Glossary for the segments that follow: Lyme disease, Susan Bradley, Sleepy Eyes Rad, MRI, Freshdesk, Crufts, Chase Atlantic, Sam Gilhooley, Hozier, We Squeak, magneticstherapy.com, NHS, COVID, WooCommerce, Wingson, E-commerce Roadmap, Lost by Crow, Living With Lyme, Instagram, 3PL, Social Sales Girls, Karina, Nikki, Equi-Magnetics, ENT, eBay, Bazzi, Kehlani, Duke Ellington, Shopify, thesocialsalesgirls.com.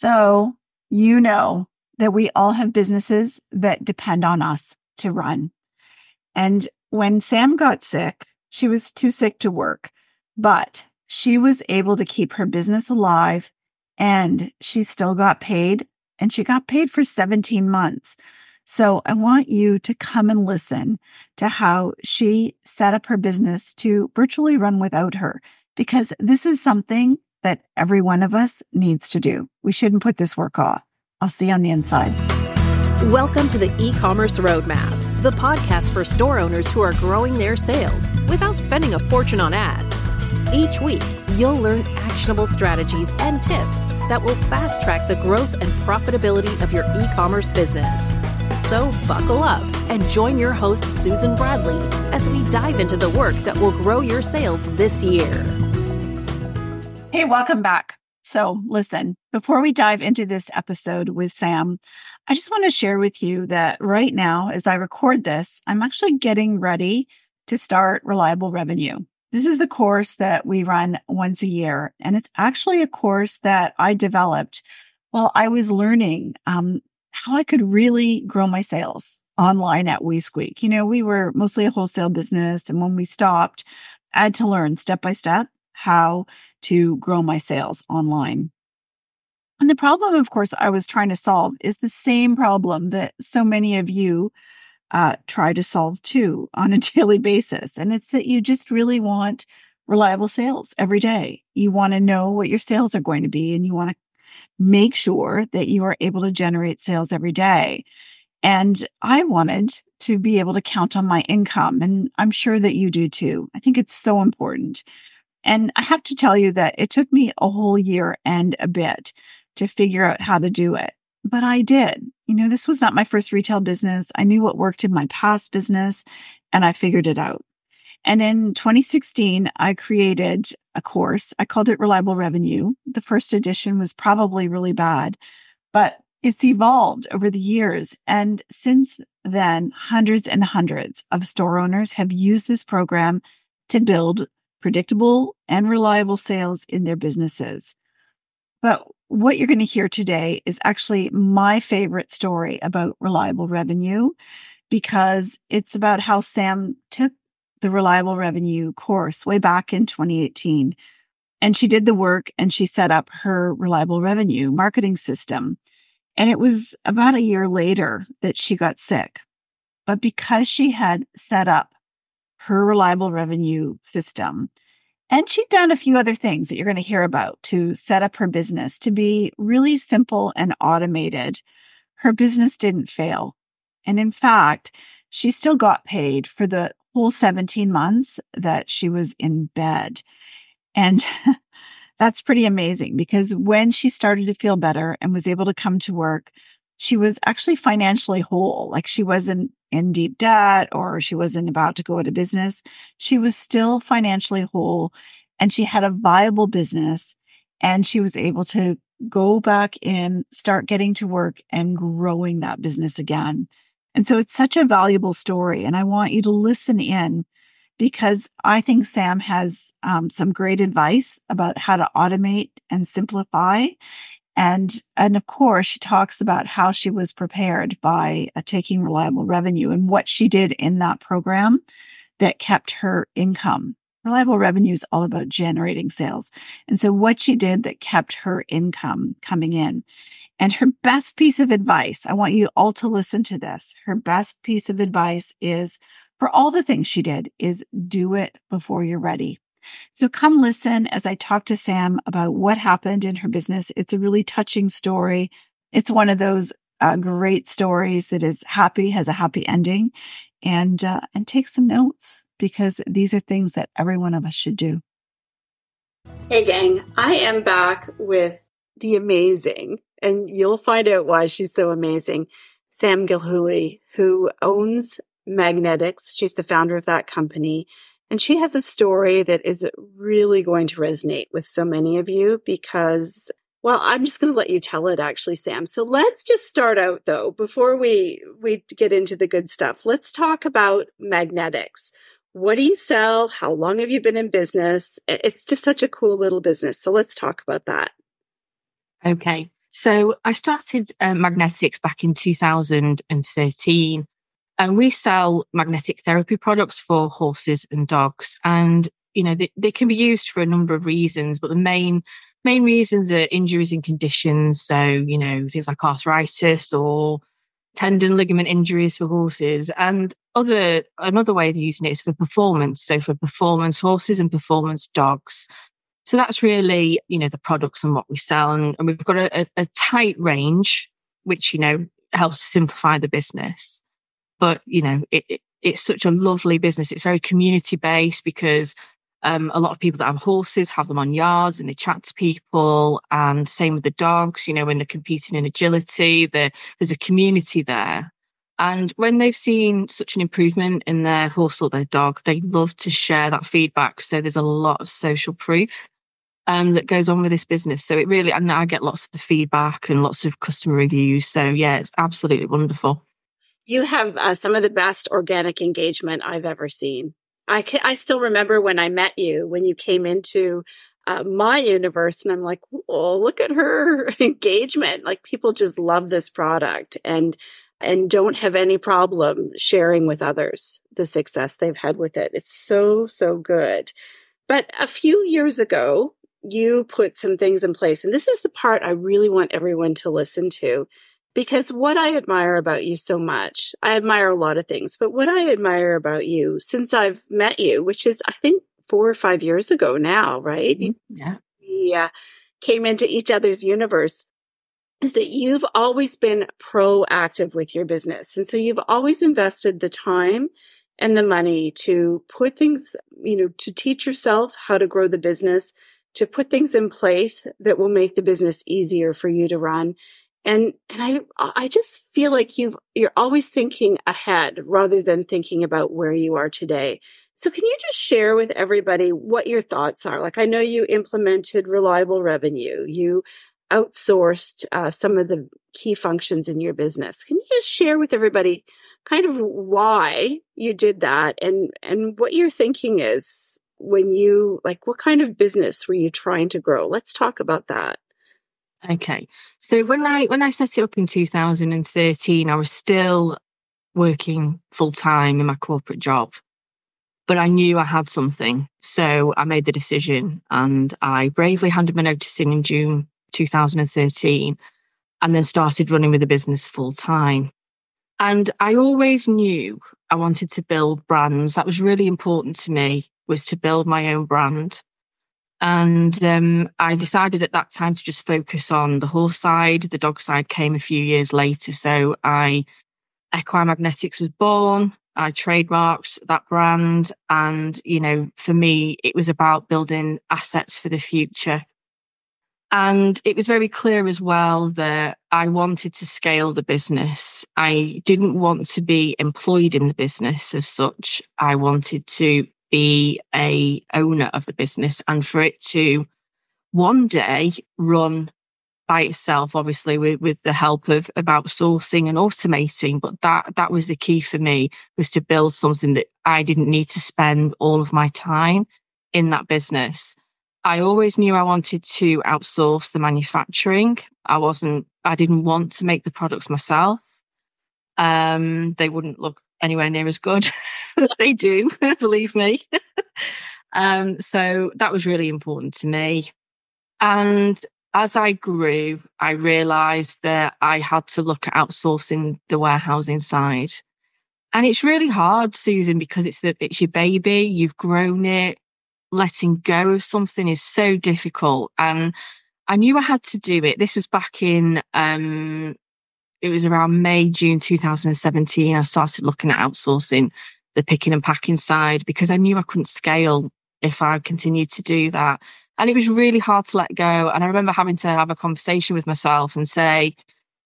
So you know that we all have businesses that depend on us to run. And when Sam got sick, she was too sick to work, but she was able to keep her business alive and she still got paid, and she got paid for 17 months. So I want you to come and listen to how she set up her business to virtually run without her, because this is something that every one of us needs to do. We shouldn't put this work off. I'll see you on the inside. Welcome to the E-commerce Roadmap, the podcast for store owners who are growing their sales without spending a fortune on ads. Each week, you'll learn actionable strategies and tips that will fast-track the growth and profitability of your e-commerce business. So buckle up and join your host, Susan Bradley, as we dive into the work that will grow your sales this year. Hey, welcome back. So listen, before we dive into this episode with Sam, I just want to share with you that right now, as I record this, I'm actually getting ready to start Reliable Revenue. This is the course that we run once a year, and it's actually a course that I developed while I was learning how I could really grow my sales online at We Squeak. You know, we were mostly a wholesale business, and when we stopped, I had to learn step by step how to grow my sales online. And the problem, of course, I was trying to solve is the same problem that so many of you try to solve too on a daily basis. And it's that you just really want reliable sales every day. You want to know what your sales are going to be, and you want to make sure that you are able to generate sales every day. And I wanted to be able to count on my income, and I'm sure that you do too. I think it's so important. And I have to tell you that it took me a whole year and a bit to figure out how to do it, but I did. You know, this was not my first retail business. I knew what worked in my past business, and I figured it out. And in 2016, I created a course. I called it Reliable Revenue. The first edition was probably really bad, but it's evolved over the years. And since then, hundreds and hundreds of store owners have used this program to build predictable and reliable sales in their businesses. But what you're going to hear today is actually my favorite story about Reliable Revenue, because it's about how Sam took the Reliable Revenue course way back in 2018, and she did the work and she set up her Reliable Revenue marketing system. And it was about a year later that she got sick. But because she had set up her Reliable Revenue system, and she'd done a few other things that you're going to hear about to set up her business to be really simple and automated, her business didn't fail. And in fact, she still got paid for the whole 17 months that she was in bed. And that's pretty amazing, because when she started to feel better and was able to come to work, she was actually financially whole. Like, she wasn't in deep debt, or she wasn't about to go out of business. She was still financially whole, and she had a viable business, and she was able to go back in, start getting to work, and growing that business again. And so it's such a valuable story, and I want you to listen in, because I think Sam has some great advice about how to automate and simplify. And of course, she talks about how she was prepared by taking Reliable Revenue and what she did in that program that kept her income. Reliable Revenue is all about generating sales. And so what she did that kept her income coming in. And her best piece of advice, I want you all to listen to this. Her best piece of advice is, for all the things she did, is do it before you're ready. So come listen as I talk to Sam about what happened in her business. It's a really touching story. It's one of those great stories that is happy, has a happy ending, and take some notes, because these are things that every one of us should do. Hey gang, I am back with the amazing, and you'll find out why she's so amazing, Sam Gilhooley, who owns Magnetics. She's the founder of that company. And she has a story that is really going to resonate with so many of you, because, well, I'm just going to let you tell it actually, Sam. So let's just start out though, before we get into the good stuff. Let's talk about Magnetics. What do you sell? How long have you been in business? It's just such a cool little business. So let's talk about that. Okay. So I started Magnetics back in 2013, and we sell magnetic therapy products for horses and dogs. And, you know, they can be used for a number of reasons, but the main reasons are injuries and conditions. So, you know, things like arthritis or tendon ligament injuries for horses. And another way of using it is for performance. So for performance horses and performance dogs. So that's really, you know, the products and what we sell. And we've got a tight range, which, you know, helps simplify the business. But, you know, it's such a lovely business. It's very community based because a lot of people that have horses have them on yards and they chat to people, and same with the dogs, you know, when they're competing in agility, there's a community there. And when they've seen such an improvement in their horse or their dog, they love to share that feedback. So there's a lot of social proof that goes on with this business. So it really, and I get lots of feedback and lots of customer reviews. So yeah, it's absolutely wonderful. You have some of the best organic engagement I've ever seen. I still remember when I met you, when you came into my universe, and I'm like, oh, look at her engagement. Like, people just love this product and don't have any problem sharing with others the success they've had with it. It's so, so good. But a few years ago, you put some things in place. And this is the part I really want everyone to listen to, because what I admire about you so much, I admire a lot of things, but what I admire about you since I've met you, which is, I think, 4 or 5 years ago now, right? Yeah. We came into each other's universe, is that you've always been proactive with your business. And so you've always invested the time and the money to put things, you know, to teach yourself how to grow the business, to put things in place that will make the business easier for you to run. And I just feel like you're always thinking ahead rather than thinking about where you are today. So can you just share with everybody what your thoughts are? Like, I know you implemented reliable revenue. You outsourced some of the key functions in your business. Can you just share with everybody kind of why you did that and what your thinking is when you, like, what kind of business were you trying to grow? Let's talk about that. Okay. So when I set it up in 2013, I was still working full time in my corporate job, but I knew I had something. So I made the decision and I bravely handed my notice in June 2013 and then started running with the business full time. And I always knew I wanted to build brands. That was really important to me, was to build my own brand. And I decided at that time to just focus on the horse side. The dog side came a few years later. So Equi-Magnetics was born. I trademarked that brand. And, you know, for me, it was about building assets for the future. And it was very clear as well that I wanted to scale the business. I didn't want to be employed in the business as such. I wanted to be a owner of the business and for it to one day run by itself, obviously with the help of outsourcing and automating. But that was the key for me, was to build something that I didn't need to spend all of my time in that business. I always knew I wanted to outsource the manufacturing. I didn't want to make the products myself. They wouldn't look anywhere near as good as they do, believe me. So that was really important to me. And as I grew, I realised that I had to look at outsourcing the warehousing side. And it's really hard, Susan, because it's your baby, you've grown it. Letting go of something is so difficult. And I knew I had to do it. This was back in... it was around May, June 2017, I started looking at outsourcing the picking and packing side because I knew I couldn't scale if I continued to do that. And it was really hard to let go. And I remember having to have a conversation with myself and say,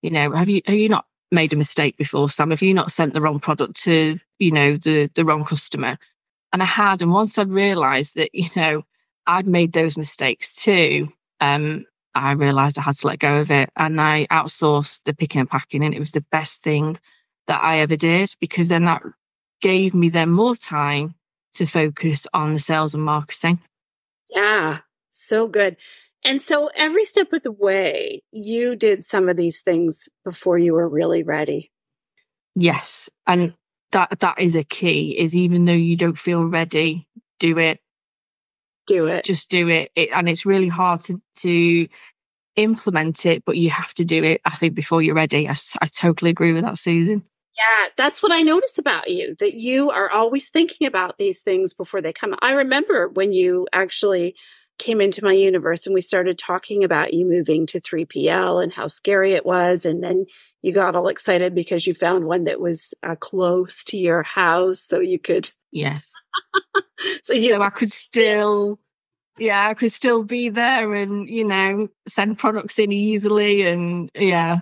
you know, have you not made a mistake before, Sam? Have you not sent the wrong product to, you know, the wrong customer? And I had. And once I realised that, you know, I'd made those mistakes too, I realised I had to let go of it, and I outsourced the picking and packing, and it was the best thing that I ever did, because then that gave me then more time to focus on the sales and marketing. Yeah, so good. And so every step of the way, you did some of these things before you were really ready. Yes. And that is a key, is even though you don't feel ready, do it. Do it. Just do it. And it's really hard to implement it, but you have to do it, I think, before you're ready. I totally agree with that, Susan. Yeah, that's what I notice about you, that you are always thinking about these things before they come. I remember when you actually came into my universe and we started talking about you moving to 3PL and how scary it was. And then you got all excited because you found one that was close to your house so you could. Yes. So I could still, I could still be there and, send products in easily. And yeah.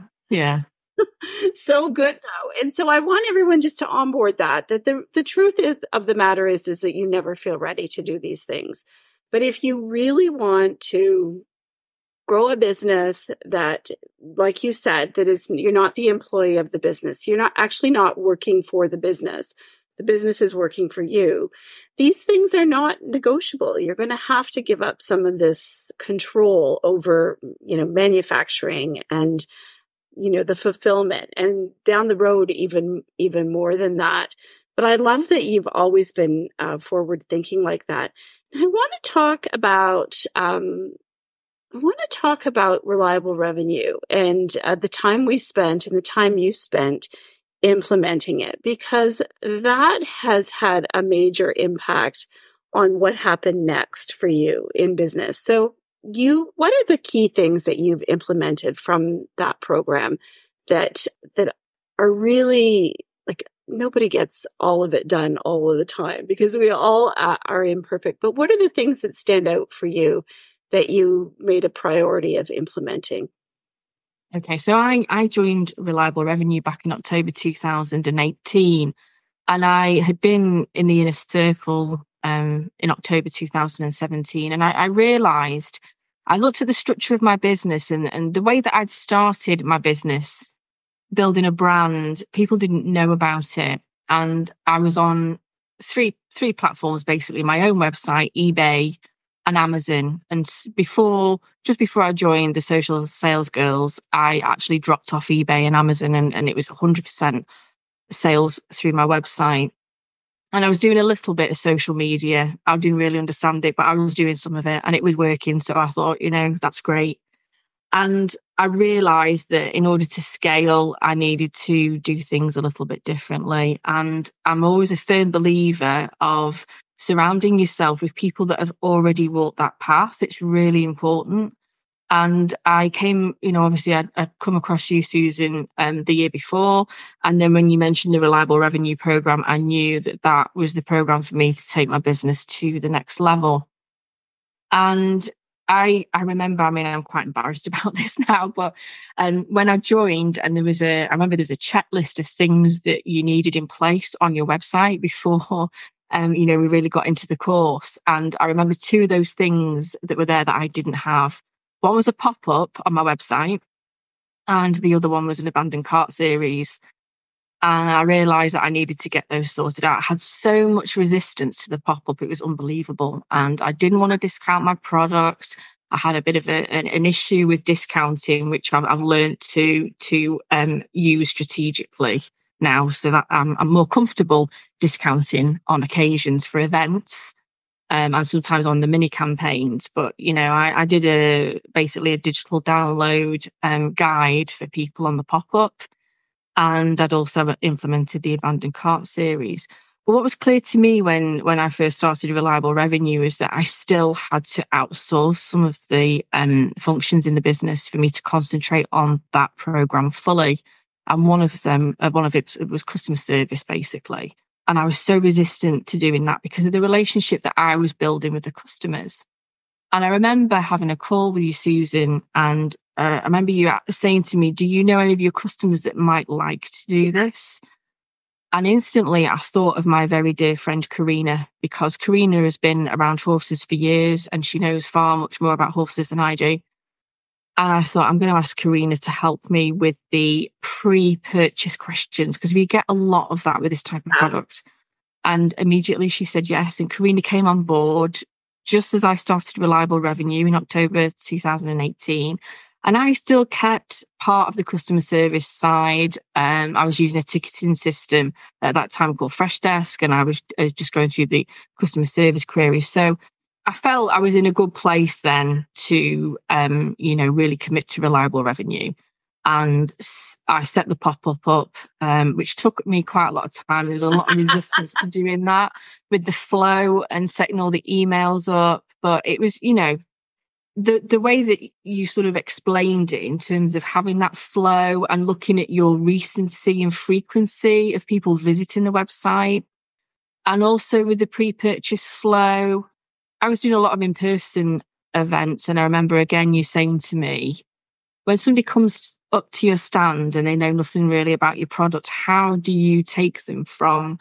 So good though. And so I want everyone just to onboard that the truth of the matter is that you never feel ready to do these things. But if you really want to grow a business that, like you said, you're not the employee of the business. You're not working for the business. The business is working for you. These things are not negotiable. You're going to have to give up some of this control over, manufacturing and the fulfillment, and down the road, even more than that. But I love that you've always been forward thinking like that. And I want to talk about, reliable revenue and the time we spent and the time you spent implementing it, because that has had a major impact on what happened next for you in business. So what are the key things that you've implemented from that program that are really, like, nobody gets all of it done all of the time because we all are imperfect. But what are the things that stand out for you that you made a priority of implementing? Okay, so I joined Reliable Revenue back in October 2018, and I had been in the inner circle in October 2017. And I realised, I looked at the structure of my business and the way that I'd started my business, building a brand, people didn't know about it. And I was on three platforms, basically, my own website, eBay and Amazon. And just before I joined the Social Sales Girls, I actually dropped off eBay and Amazon, and it was 100% sales through my website. And I was doing a little bit of social media. I didn't really understand it, but I was doing some of it and it was working. So I thought, that's great. And I realised that in order to scale, I needed to do things a little bit differently. And I'm always a firm believer of surrounding yourself with people that have already walked that path. It's really important. And I came, obviously I'd come across you, Susan, the year before. And then when you mentioned the Reliable Revenue Program, I knew that was the program for me to take my business to the next level. And I remember, I'm quite embarrassed about this now, but when I joined, and I remember there was a checklist of things that you needed in place on your website before, we really got into the course. And I remember two of those things that were there that I didn't have. One was a pop-up on my website, and the other one was an abandoned cart series. And I realised that I needed to get those sorted out. I had so much resistance to the pop-up. It was unbelievable. And I didn't want to discount my products. I had a bit of an issue with discounting, which I've learned to use strategically now, so that I'm more comfortable discounting on occasions for events. And sometimes on the mini campaigns. But, I did basically a digital download guide for people on the pop-up. And I'd also implemented the abandoned cart series. But what was clear to me when I first started Reliable Revenue is that I still had to outsource some of the functions in the business for me to concentrate on that program fully. And one of it was customer service, basically. And I was so resistant to doing that because of the relationship that I was building with the customers. And I remember having a call with you, Susan, and I remember you saying to me, do you know any of your customers that might like to do this? And instantly I thought of my very dear friend, Karina, because Karina has been around horses for years and she knows far much more about horses than I do. And I thought, I'm going to ask Karina to help me with the pre-purchase questions, because we get a lot of that with this type of product. And immediately she said yes. And Karina came on board just as I started Reliable Revenue in October 2018. And I still kept part of the customer service side. I was using a ticketing system at that time called Freshdesk, and I was just going through the customer service queries. So I felt I was in a good place then to, really commit to Reliable Revenue. And I set the pop-up up, which took me quite a lot of time. There was a lot of resistance to doing that with the flow and setting all the emails up. But it was, the way that you sort of explained it in terms of having that flow and looking at your recency and frequency of people visiting the website. And also with the pre-purchase flow, I was doing a lot of in-person events. And I remember, again, you saying to me, when somebody comes up to your stand and they know nothing really about your product, how do you take them from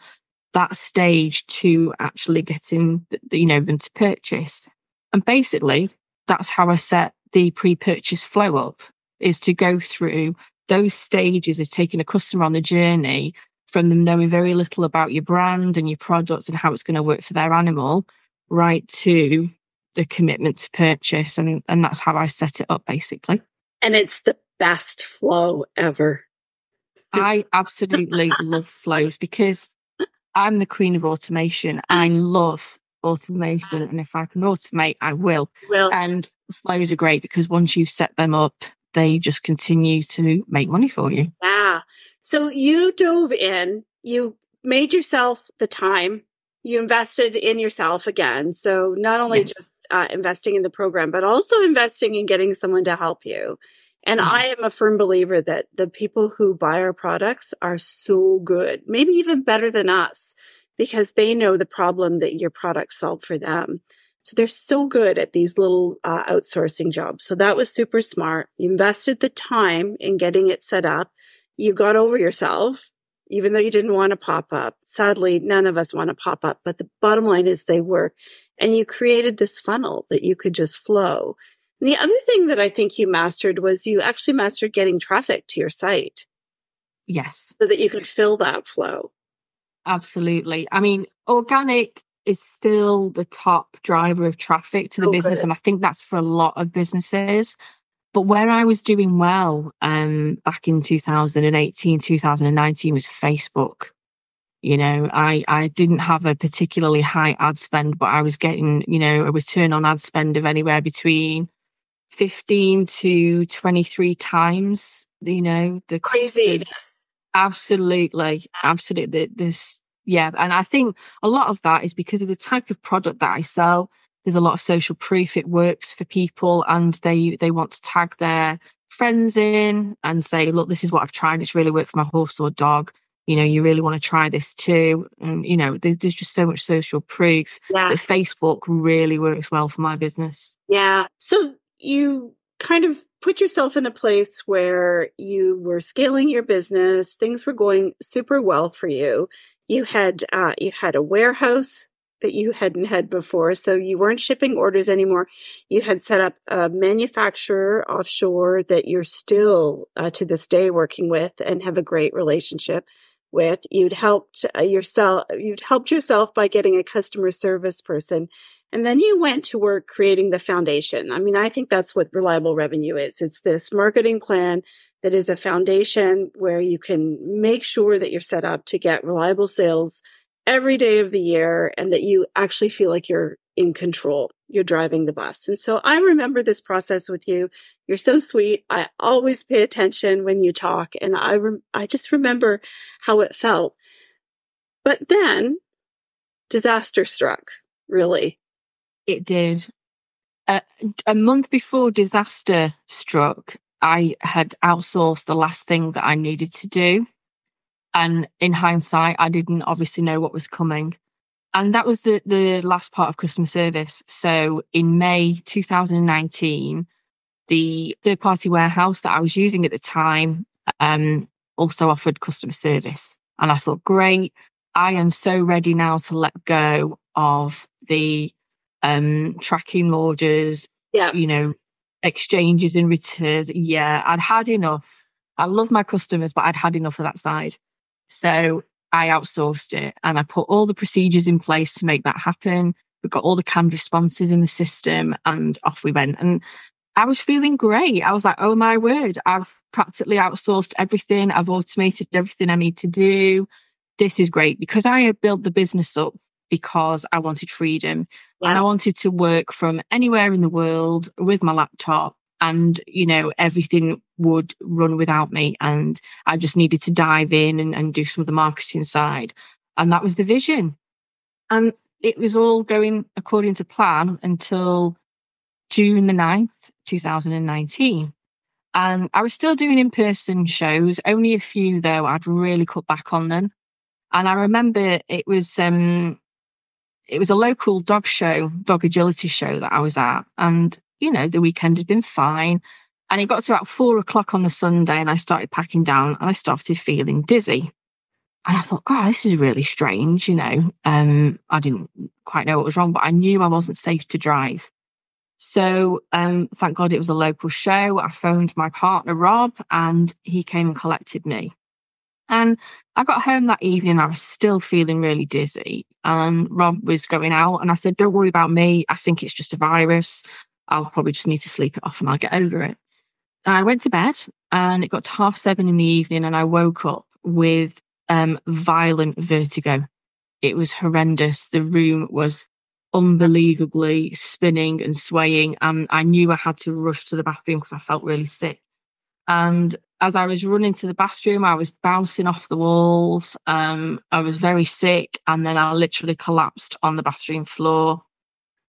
that stage to actually getting them to purchase? And basically, that's how I set the pre-purchase flow up, is to go through those stages of taking a customer on the journey from them knowing very little about your brand and your product and how it's going to work for their animal, right to the commitment to purchase. And that's how I set it up, basically. And it's the best flow ever. I absolutely love flows because I'm the queen of automation. I love automation. And if I can automate, I will. And flows are great because once you set them up, they just continue to make money for you. Yeah. So you dove in, you made yourself the time, you invested in yourself again. So not only just investing in the program, but also investing in getting someone to help you. And I am a firm believer that the people who buy our products are so good, maybe even better than us, because they know the problem that your product solved for them. So they're so good at these little outsourcing jobs. So that was super smart. You invested the time in getting it set up. You got over yourself, even though you didn't want to pop up. Sadly, none of us want to pop up, but the bottom line is they work. And you created this funnel that you could just flow. And the other thing that I think you mastered was you actually mastered getting traffic to your site. Yes. So that you could fill that flow. Absolutely. I mean, organic is still the top driver of traffic to the business. Good. And I think that's for a lot of businesses. But where I was doing well back in 2018, 2019 was Facebook. I didn't have a particularly high ad spend, but I was getting, a return on ad spend of anywhere between 15 to 23 times, the crazy. Absolutely. This, yeah. And I think a lot of that is because of the type of product that I sell. There's a lot of social proof. It works for people and they want to tag their friends in and say, look, this is what I've tried. It's really worked for my horse or dog. You really want to try this too. And, there's just so much social proof that Facebook really works well for my business. Yeah. So you kind of put yourself in a place where you were scaling your business. Things were going super well for you. You had a warehouse that you hadn't had before. So you weren't shipping orders anymore. You had set up a manufacturer offshore that you're still to this day working with and have a great relationship with. You'd helped yourself by getting a customer service person. And then you went to work creating the foundation. I mean, I think that's what Reliable Revenue is. It's this marketing plan that is a foundation where you can make sure that you're set up to get reliable sales every day of the year and that you actually feel like you're in control. You're driving the bus. And so I remember this process with you. You're so sweet. I always pay attention when you talk. And I just remember how it felt. But then disaster struck, really. It did. A month before disaster struck, I had outsourced the last thing that I needed to do. And in hindsight, I didn't obviously know what was coming. And that was the last part of customer service. So in May 2019, the third-party warehouse that I was using at the time also offered customer service. And I thought, great, I am so ready now to let go of the tracking orders, exchanges and returns. Yeah, I'd had enough. I love my customers, but I'd had enough of that side. So I outsourced it and I put all the procedures in place to make that happen. We got all the canned responses in the system and off we went. And I was feeling great. I was like, oh my word, I've practically outsourced everything. I've automated everything I need to do. This is great. Because I had built the business up because I wanted freedom. Wow. And I wanted to work from anywhere in the world with my laptop. And, you know, everything would run without me. And I just needed to dive in and do some of the marketing side. And that was the vision. And it was all going according to plan until June the 9th, 2019. And I was still doing in-person shows, only a few though. I'd really cut back on them. And I remember it was a local dog show, dog agility show that I was at. And, you know, the weekend had been fine. And it got to about 4 o'clock on the Sunday and I started packing down and I started feeling dizzy. And I thought, God, this is really strange, you know. I didn't quite know what was wrong, but I knew I wasn't safe to drive. So thank God it was a local show. I phoned my partner, Rob, and he came and collected me. And I got home that evening. I was still feeling really dizzy. And Rob was going out and I said, don't worry about me. I think it's just a virus. I'll probably just need to sleep it off and I'll get over it. And I went to bed and it got to 7:30 in the evening and I woke up with violent vertigo. It was horrendous. The room was unbelievably spinning and swaying. And I knew I had to rush to the bathroom because I felt really sick. And as I was running to the bathroom, I was bouncing off the walls. I was very sick. And then I literally collapsed on the bathroom floor.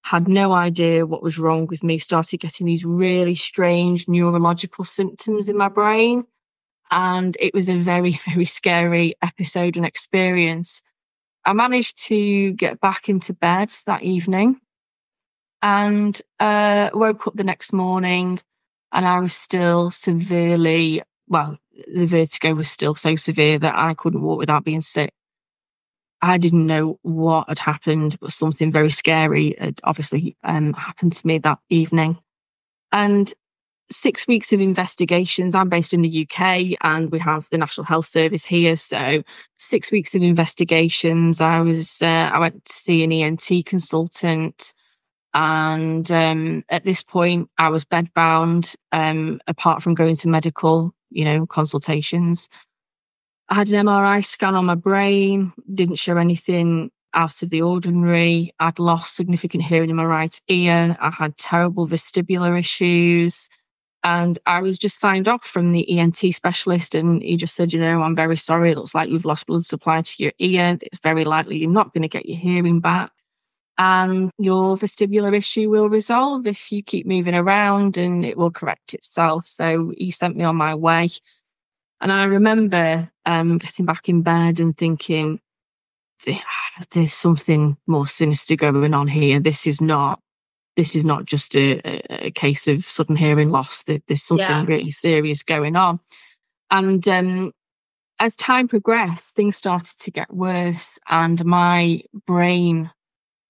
Had no idea what was wrong with me. Started getting these really strange neurological symptoms in my brain. And it was a very, very scary episode and experience. I managed to get back into bed that evening and woke up the next morning and I was still severely, well, the vertigo was still so severe that I couldn't walk without being sick. I didn't know what had happened, but something very scary had obviously happened to me that evening. And 6 weeks of investigations. I'm based in the UK and we have the National Health Service here. So 6 weeks of investigations. I went to see an ENT consultant. And at this point, I was bedbound, apart from going to medical, you know, consultations. I had an MRI scan on my brain, didn't show anything out of the ordinary. I'd lost significant hearing in my right ear. I had terrible vestibular issues. And I was just signed off from the ENT specialist and he just said, you know, I'm very sorry. It looks like you've lost blood supply to your ear. It's very likely you're not going to get your hearing back. And your vestibular issue will resolve if you keep moving around and it will correct itself. So he sent me on my way. And I remember getting back in bed and thinking, there's something more sinister going on here. This is not just a case of sudden hearing loss. There's something really serious going on. And as time progressed, things started to get worse. And my brain,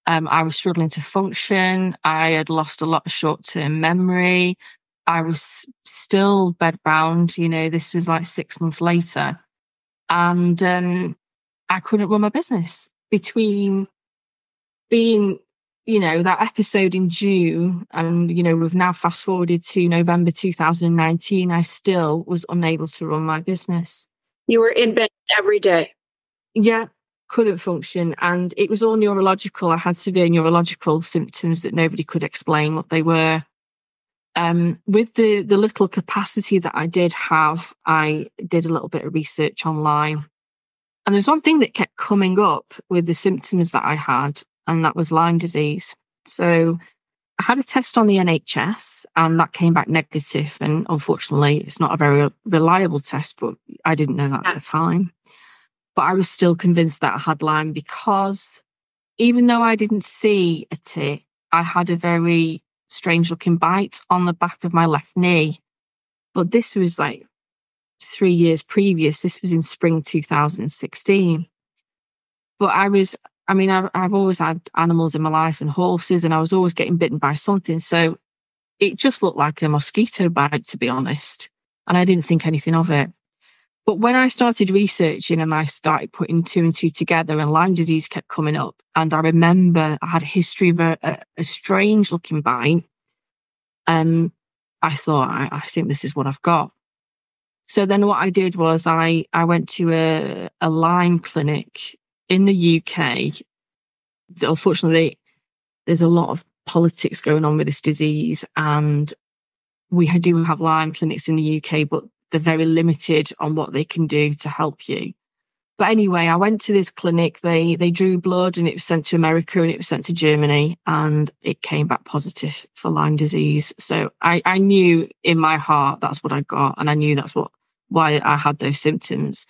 I was struggling to function. I had lost a lot of short-term memory. I was still bedbound. You know, this was like 6 months later. And I couldn't run my business. Between being, you know, that episode in June and, you know, we've now fast forwarded to November 2019, I still was unable to run my business. You were in bed every day. Yeah, couldn't function. And it was all neurological. I had severe neurological symptoms that nobody could explain what they were. With the little capacity that I did have, I did a little bit of research online. And there's one thing that kept coming up with the symptoms that I had, and that was Lyme disease. So I had a test on the NHS and that came back negative. And unfortunately, it's not a very reliable test, but I didn't know that at the time. But I was still convinced that I had Lyme because even though I didn't see a tick, I had a very strange looking bite on the back of my left knee. But this was like 3 years previous. This was in spring 2016. But I've always had animals in my life and horses, and I was always getting bitten by something. So it just looked like a mosquito bite, to be honest. And I didn't think anything of it. But when I started researching and I started putting two and two together, and Lyme disease kept coming up, and I remember I had a history of a strange looking bite, and I thought, I think this is what I've got. So then what I did was I went to a Lyme clinic in the UK. Unfortunately, there's a lot of politics going on with this disease, and we do have Lyme clinics in the UK, but they're very limited on what they can do to help you. But anyway, I went to this clinic. They drew blood, and it was sent to America, and it was sent to Germany, and it came back positive for Lyme disease. So I knew in my heart that's what I got, and I knew that's why I had those symptoms.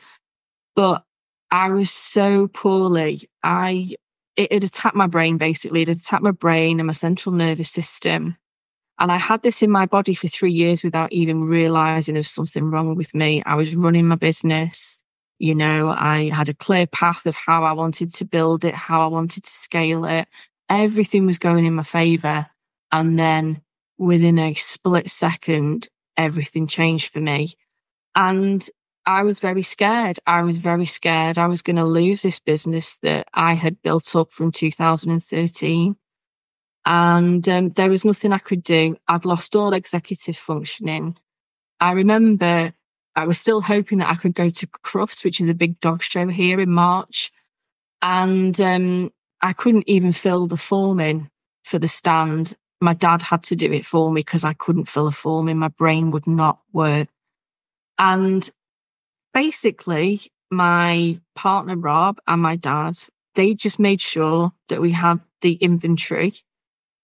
But I was so poorly. It attacked my brain, basically. It attacked my brain and my central nervous system. And I had this in my body for 3 years without even realizing there was something wrong with me. I was running my business. You know, I had a clear path of how I wanted to build it, how I wanted to scale it. Everything was going in my favor. And then within a split second, everything changed for me. And I was very scared. I was going to lose this business that I had built up from 2013. And there was nothing I could do. I'd lost all executive functioning. I remember I was still hoping that I could go to Crufts, which is a big dog show here in March. And I couldn't even fill the form in for the stand. My dad had to do it for me because I couldn't fill a form in. My brain would not work. And basically, my partner, Rob, and my dad, they just made sure that we had the inventory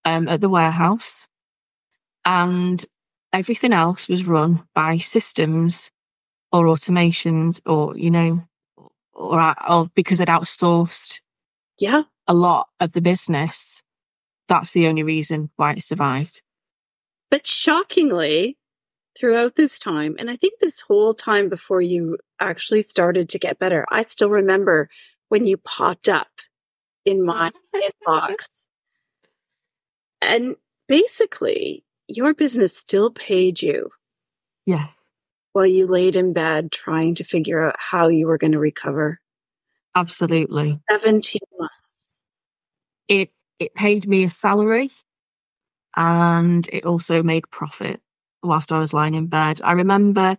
at the warehouse, and everything else was run by systems or automations, or or because I'd outsourced a lot of the business. That's the only reason why it survived. But shockingly, throughout this time, and I think this whole time before you actually started to get better, I still remember when you popped up in my inbox. And basically, your business still paid you. Yeah. While you laid in bed trying to figure out how you were going to recover. Absolutely. 17 months. It paid me a salary, and it also made profit whilst I was lying in bed. I remember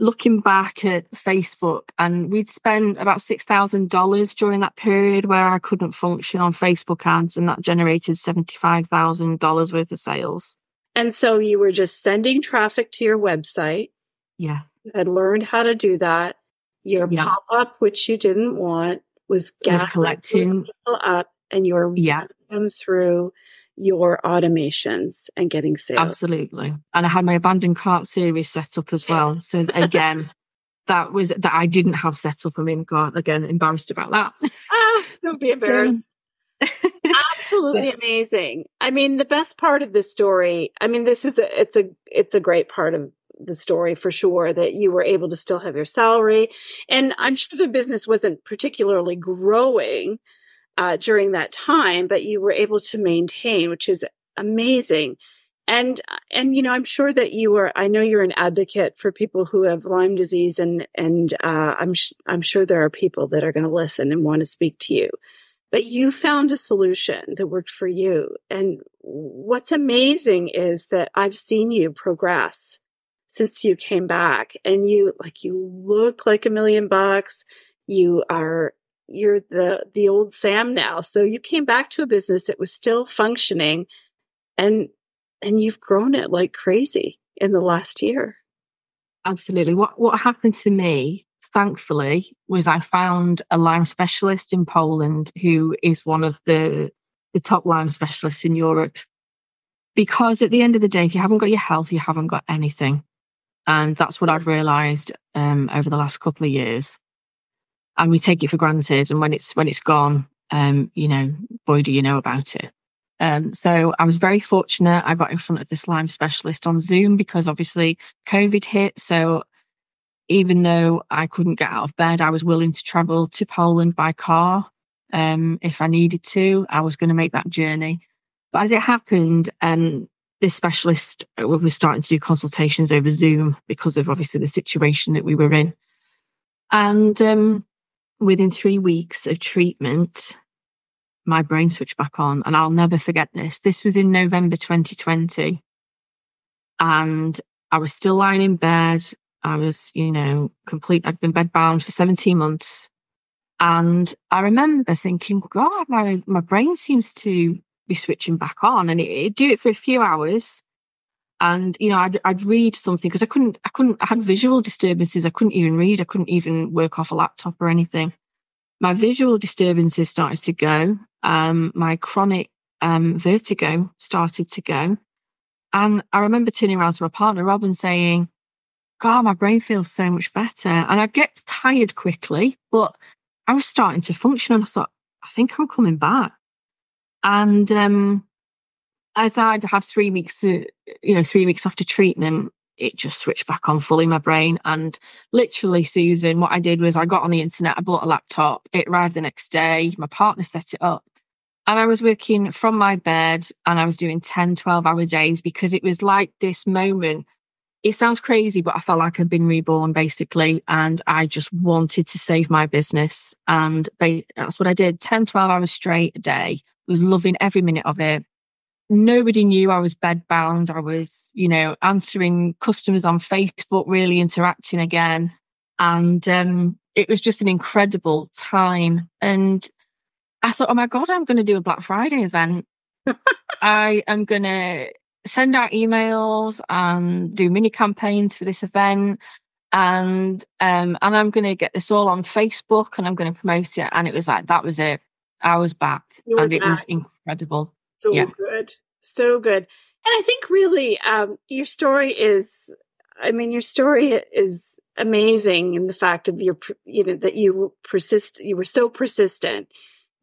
looking back at Facebook, and we'd spent about $6,000 during that period where I couldn't function on Facebook ads, and that generated $75,000 worth of sales. And so you were just sending traffic to your website. Yeah. You had learned how to do that. Your pop-up, which you didn't want, was collecting people up, and you were running them through your automations and getting sales. Absolutely. And I had my abandoned cart series set up as well. So again, that I didn't have set up. Again, embarrassed about that. Don't be embarrassed. Absolutely amazing. I mean, the best part of this story, it's a great part of the story for sure, that you were able to still have your salary. And I'm sure the business wasn't particularly growing during that time, but you were able to maintain, which is amazing. And I'm sure that I know you're an advocate for people who have Lyme disease, and I'm sure there are people that are going to listen and want to speak to you. But you found a solution that worked for you. And what's amazing is that I've seen you progress since you came back, and you look like $1 million. You're the old Sam now. So you came back to a business that was still functioning, and you've grown it like crazy in the last year. Absolutely. What happened to me, thankfully, was I found a Lyme specialist in Poland who is one of the top Lyme specialists in Europe. Because at the end of the day, if you haven't got your health, you haven't got anything. And that's what I've realized over the last couple of years. And we take it for granted. And when it's gone, boy, do you know about it. So I was very fortunate. I got in front of this Lyme specialist on Zoom because obviously COVID hit. So even though I couldn't get out of bed, I was willing to travel to Poland by car. If I needed to, I was going to make that journey. But as it happened, this specialist was starting to do consultations over Zoom because of obviously the situation that we were in. And within 3 weeks of treatment, my brain switched back on. And I'll never forget this. This was in November 2020. And I was still lying in bed. I was, I'd been bedbound for 17 months. And I remember thinking, God, my brain seems to be switching back on. And it'd do it for a few hours. And, I'd read something because I had visual disturbances. I couldn't even read. I couldn't even work off a laptop or anything. My visual disturbances started to go. My chronic vertigo started to go. And I remember turning around to my partner, Rob, and saying, God, my brain feels so much better. And I get tired quickly, but I was starting to function. And I thought, I think I'm coming back. And as I'd had 3 weeks, 3 weeks after treatment, it just switched back on fully, my brain. And literally, Susan, what I did was I got on the internet, I bought a laptop, it arrived the next day, my partner set it up. And I was working from my bed and I was doing 10, 12-hour days because it was like this moment. It sounds crazy, but I felt like I'd been reborn, basically. And I just wanted to save my business. And that's what I did, 10, 12 hours straight a day. I was loving every minute of it. Nobody knew I was bedbound. I was, answering customers on Facebook, really interacting again. And it was just an incredible time. And I thought, oh my God, I'm going to do a Black Friday event. I am going to send out emails and do mini campaigns for this event. And I'm going to get this all on Facebook and I'm going to promote it. And it was like, that was it. I was back. And it was incredible. So yeah. Good. So good. And I think really your story is amazing in the fact of that you were so persistent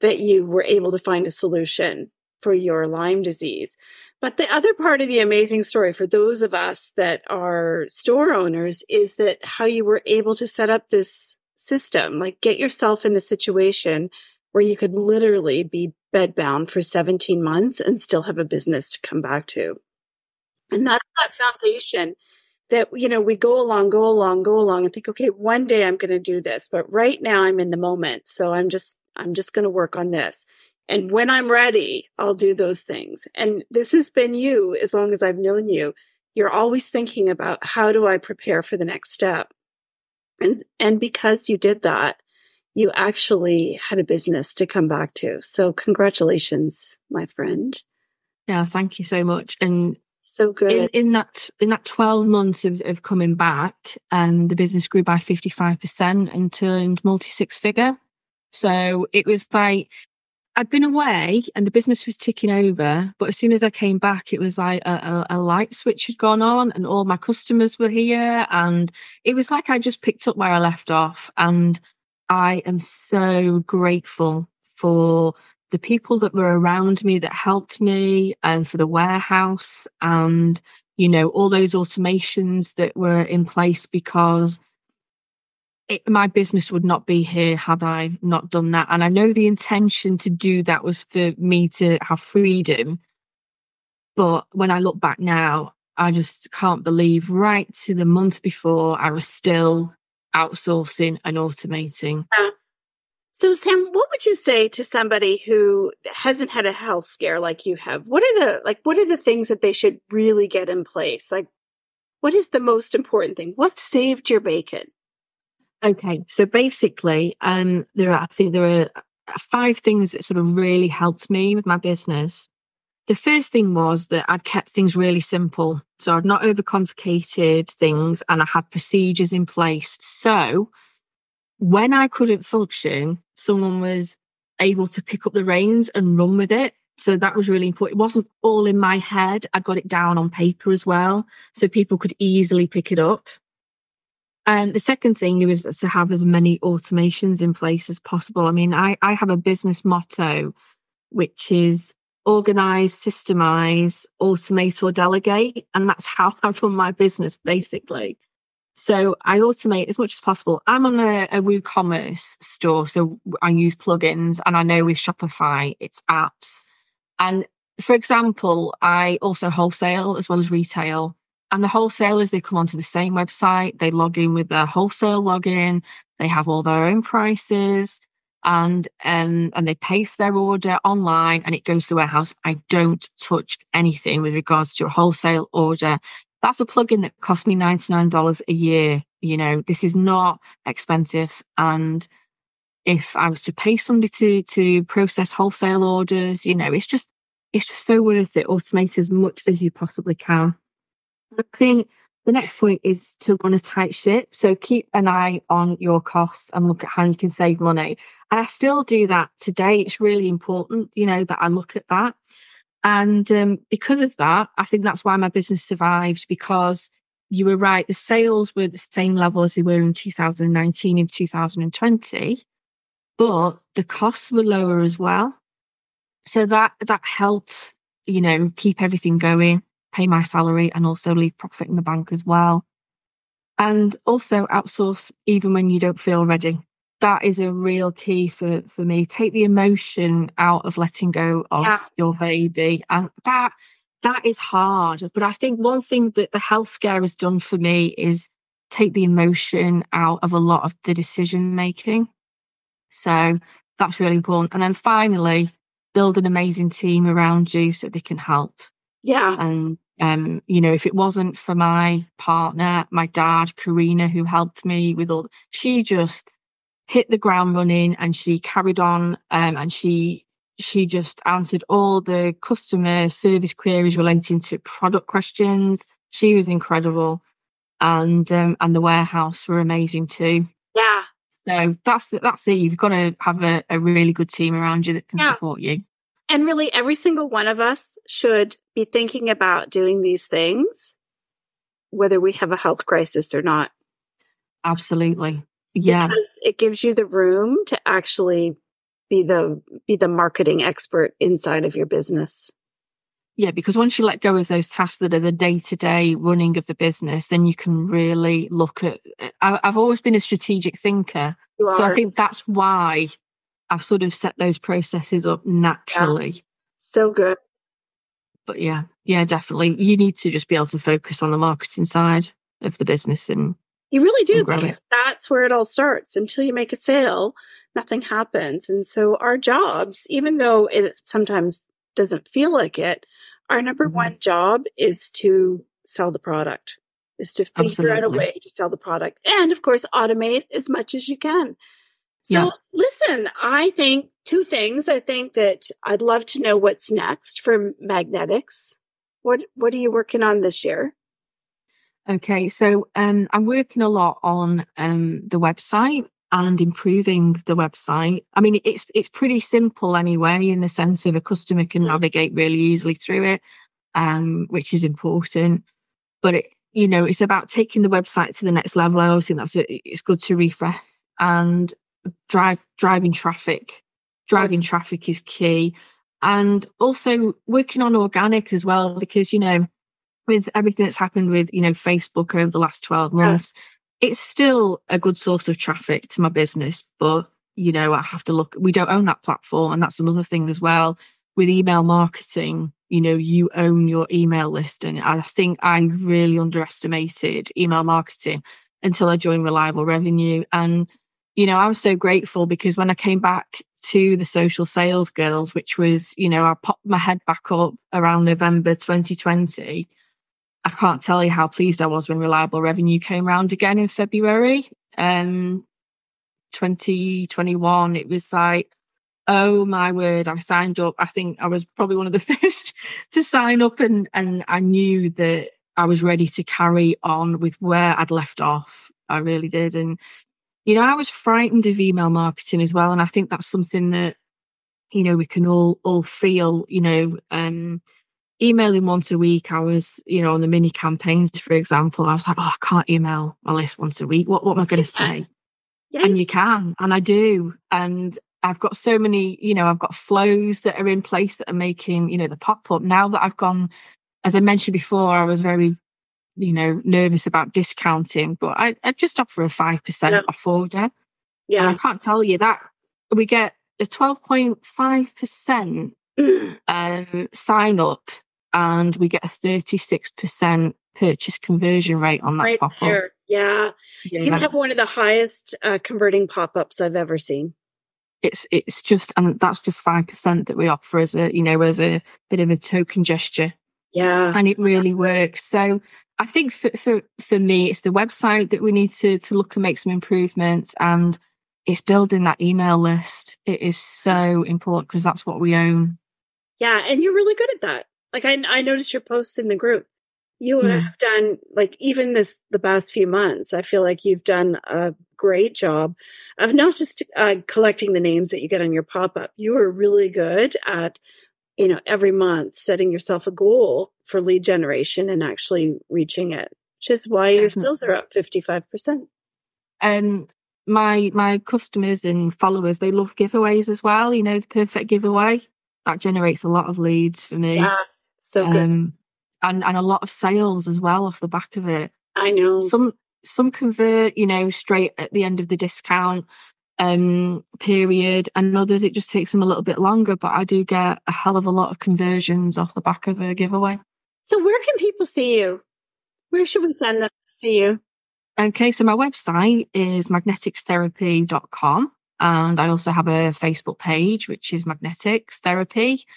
that you were able to find a solution for your Lyme disease. But the other part of the amazing story for those of us that are store owners is that how you were able to set up this system, like get yourself in a situation where you could literally be bedbound for 17 months and still have a business to come back to. And that's that foundation that, we go along and think, okay, one day I'm going to do this, but right now I'm in the moment. So I'm just going to work on this. And when I'm ready, I'll do those things. And this has been you as long as I've known you. You're always thinking about how do I prepare for the next step? And because you did that, you actually had a business to come back to. So congratulations, my friend. Yeah, thank you so much. And so good. In that 12 months of coming back, the business grew by 55% and turned multi-six-figure. So it was like, I'd been away and the business was ticking over, but as soon as I came back, it was like a light switch had gone on and all my customers were here. And it was like I just picked up where I left off. And I am so grateful for the people that were around me that helped me and for the warehouse and, all those automations that were in place because my business would not be here had I not done that. And I know the intention to do that was for me to have freedom. But when I look back now, I just can't believe right to the month before I was still outsourcing and automating. So Sam, what would you say to somebody who hasn't had a health scare like you have? What are the things that they should really get in place? Like, what is the most important thing? What saved your bacon? Okay, so basically, there are five things that sort of really helped me with my business. The first thing was that I'd kept things really simple. So I'd not overcomplicated things and I had procedures in place. So when I couldn't function, someone was able to pick up the reins and run with it. So that was really important. It wasn't all in my head. I got it down on paper as well, so people could easily pick it up. And the second thing was to have as many automations in place as possible. I mean, I have a business motto, which is, organize, systemize, automate or delegate. And that's how I run my business, basically. So I automate as much as possible. I'm on a WooCommerce store, so I use plugins. And I know with Shopify, it's apps. And for example, I also wholesale as well as retail. And the wholesalers, they come onto the same website. They log in with their wholesale login. They have all their own prices, and they pay for their order online, and it goes to the warehouse. I don't touch anything with regards to a wholesale order. That's a plugin that cost me $99 a year. You know, this is not expensive. And if I was to pay somebody to process wholesale orders, you know, it's just so worth it. Automate as much as you possibly can. I think the next point is to run a tight ship. So keep an eye on your costs and look at how you can save money. And I still do that today. It's really important, you know, that I look at that. And because of that, I think that's why my business survived, because you were right. The sales were at the same level as they were in 2019 and 2020, but the costs were lower as well. So that helped, you know, keep everything going, pay my salary, and also leave profit in the bank as well. And also outsource even when you don't feel ready. That is a real key for me. Take the emotion out of letting go of your baby. And that is hard. But I think one thing that the health scare has done for me is take the emotion out of a lot of the decision making. So that's really important. And then finally, build an amazing team around you so they can help. Yeah. And, you know, if it wasn't for my partner, my dad, Karina, who helped me with all, she just hit the ground running, and she carried on, and she just answered all the customer service queries relating to product questions. She was incredible, and the warehouse were amazing too. Yeah. So that's it. You've got to have a really good team around you that can support you. And really, every single one of us should be thinking about doing these things, whether we have a health crisis or not. Absolutely. Yeah. Because it gives you the room to actually be the marketing expert inside of your business. Yeah, because once you let go of those tasks that are the day-to-day running of the business, then you can really look at... I've always been a strategic thinker. So I think that's why I've sort of set those processes up naturally. Yeah. So good. But yeah, definitely. You need to just be able to focus on the marketing side of the business and... You really do, because that's where it all starts. Until you make a sale, nothing happens. And so our jobs, even though it sometimes doesn't feel like it, our number one job is to sell the product, is to figure out a way to sell the product. And of course, automate as much as you can. So listen, I think two things. I think that I'd love to know what's next for Magnetics. What are you working on this year? Okay, so I'm working a lot on the website and improving the website. I mean, it's pretty simple anyway, in the sense of a customer can navigate really easily through it, which is important. But it, you know, it's about taking the website to the next level. I always think it's good to refresh and driving traffic. Driving traffic is key, and also working on organic as well, because you know, with everything that's happened with, you know, Facebook over the last 12 months, it's still a good source of traffic to my business. But, you know, I have to look, we don't own that platform. And that's another thing as well with email marketing. You know, you own your email list. And I think I really underestimated email marketing until I joined Reliable Revenue. And, you know, I was so grateful, because when I came back to the Social Sales Girls, which was, you know, I popped my head back up around November 2020. I can't tell you how pleased I was when Reliable Revenue came round again in February 2021. It was like, oh my word, I signed up. I think I was probably one of the first to sign up, and I knew that I was ready to carry on with where I'd left off. I really did. And, you know, I was frightened of email marketing as well. And I think that's something that, you know, we can all feel, you know, emailing once a week. I was, you know, on the mini campaigns, for example, I was like, oh, I can't email my list once a week. What am I going to say? Yeah. And you can, and I do. And I've got so many, you know, I've got flows that are in place that are making, you know, the pop-up. Now that I've gone, as I mentioned before, I was very, you know, nervous about discounting, but I just offer a 5% off order. Yeah. And I can't tell you that we get a 12.5% sign up, and we get a 36% purchase conversion rate on that pop-up. Yeah. You have one of the highest converting pop-ups I've ever seen. It's just, and that's just 5% that we offer as a, you know, as a bit of a token gesture. Yeah. And it really works. So I think for me, it's the website that we need to look and make some improvements, and it's building that email list. It is so important because that's what we own. Yeah. And you're really good at that. Like I noticed your posts in the group. You have done, like, even the past few months, I feel like you've done a great job of not just collecting the names that you get on your pop-up. You are really good at, you know, every month setting yourself a goal for lead generation and actually reaching it, which is why your sales are up 55%. And my customers and followers, they love giveaways as well. You know, the perfect giveaway, that generates a lot of leads for me. Yeah, so good. And a lot of sales as well off the back of it. I know. Some convert, you know, straight at the end of the discount period, and others it just takes them a little bit longer, but I do get a hell of a lot of conversions off the back of a giveaway. So where can people see you? Where should we send them to see you? Okay, so my website is magneticstherapy.com, and I also have a Facebook page, which is Magnetics Therapy,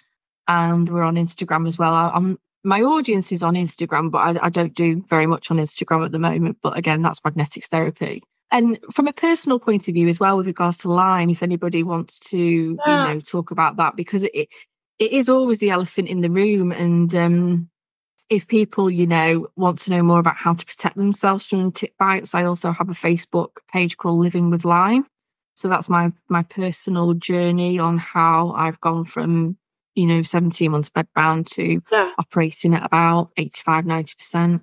and we're on Instagram as well. My audience is on Instagram, but I don't do very much on Instagram at the moment. But again, that's Magnetics Therapy. And from a personal point of view as well, with regards to Lyme, if anybody wants to, you know, talk about that, because it is always the elephant in the room. And if people, you know, want to know more about how to protect themselves from tick bites, I also have a Facebook page called Living With Lyme. So that's my personal journey on how I've gone from, you know, 17 months bedbound to operating at about 85, 90%.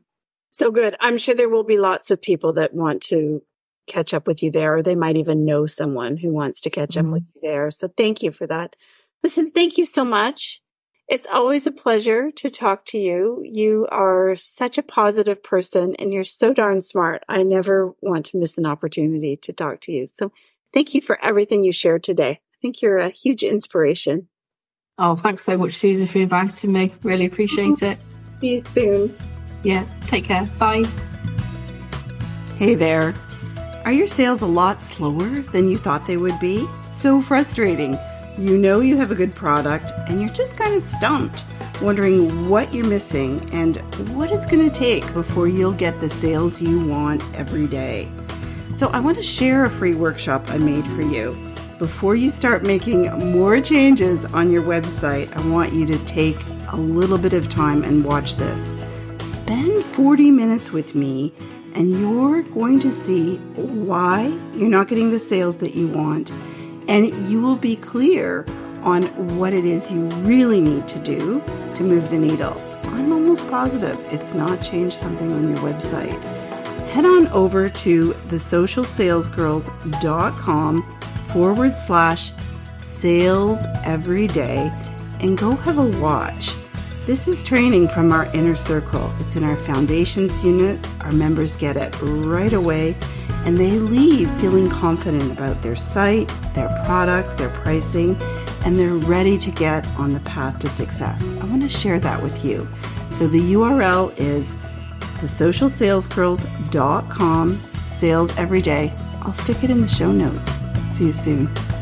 So good. I'm sure there will be lots of people that want to catch up with you there, or they might even know someone who wants to catch up with you there. So thank you for that. Listen, thank you so much. It's always a pleasure to talk to you. You are such a positive person and you're so darn smart. I never want to miss an opportunity to talk to you. So thank you for everything you shared today. I think you're a huge inspiration. Oh, thanks so much, Susan, for inviting me. Really appreciate it. See you soon. Yeah, take care. Bye. Hey there. Are your sales a lot slower than you thought they would be? So frustrating. You know you have a good product and you're just kind of stumped, wondering what you're missing and what it's going to take before you'll get the sales you want every day. So I want to share a free workshop I made for you. Before you start making more changes on your website, I want you to take a little bit of time and watch this. Spend 40 minutes with me, and you're going to see why you're not getting the sales that you want, and you will be clear on what it is you really need to do to move the needle. I'm almost positive it's not change something on your website. Head on over to thesocialsalesgirls.com /sales every day and go have a watch. This is training from our inner circle. It's in our foundations unit. Our members get it right away and they leave feeling confident about their site, their product, their pricing, and they're ready to get on the path to success. I want to share that with you. So the URL is thesocialsalesgirls.com/sales every day. I'll stick it in the show notes. See you soon.